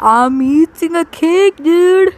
I'm eating a cake, dude.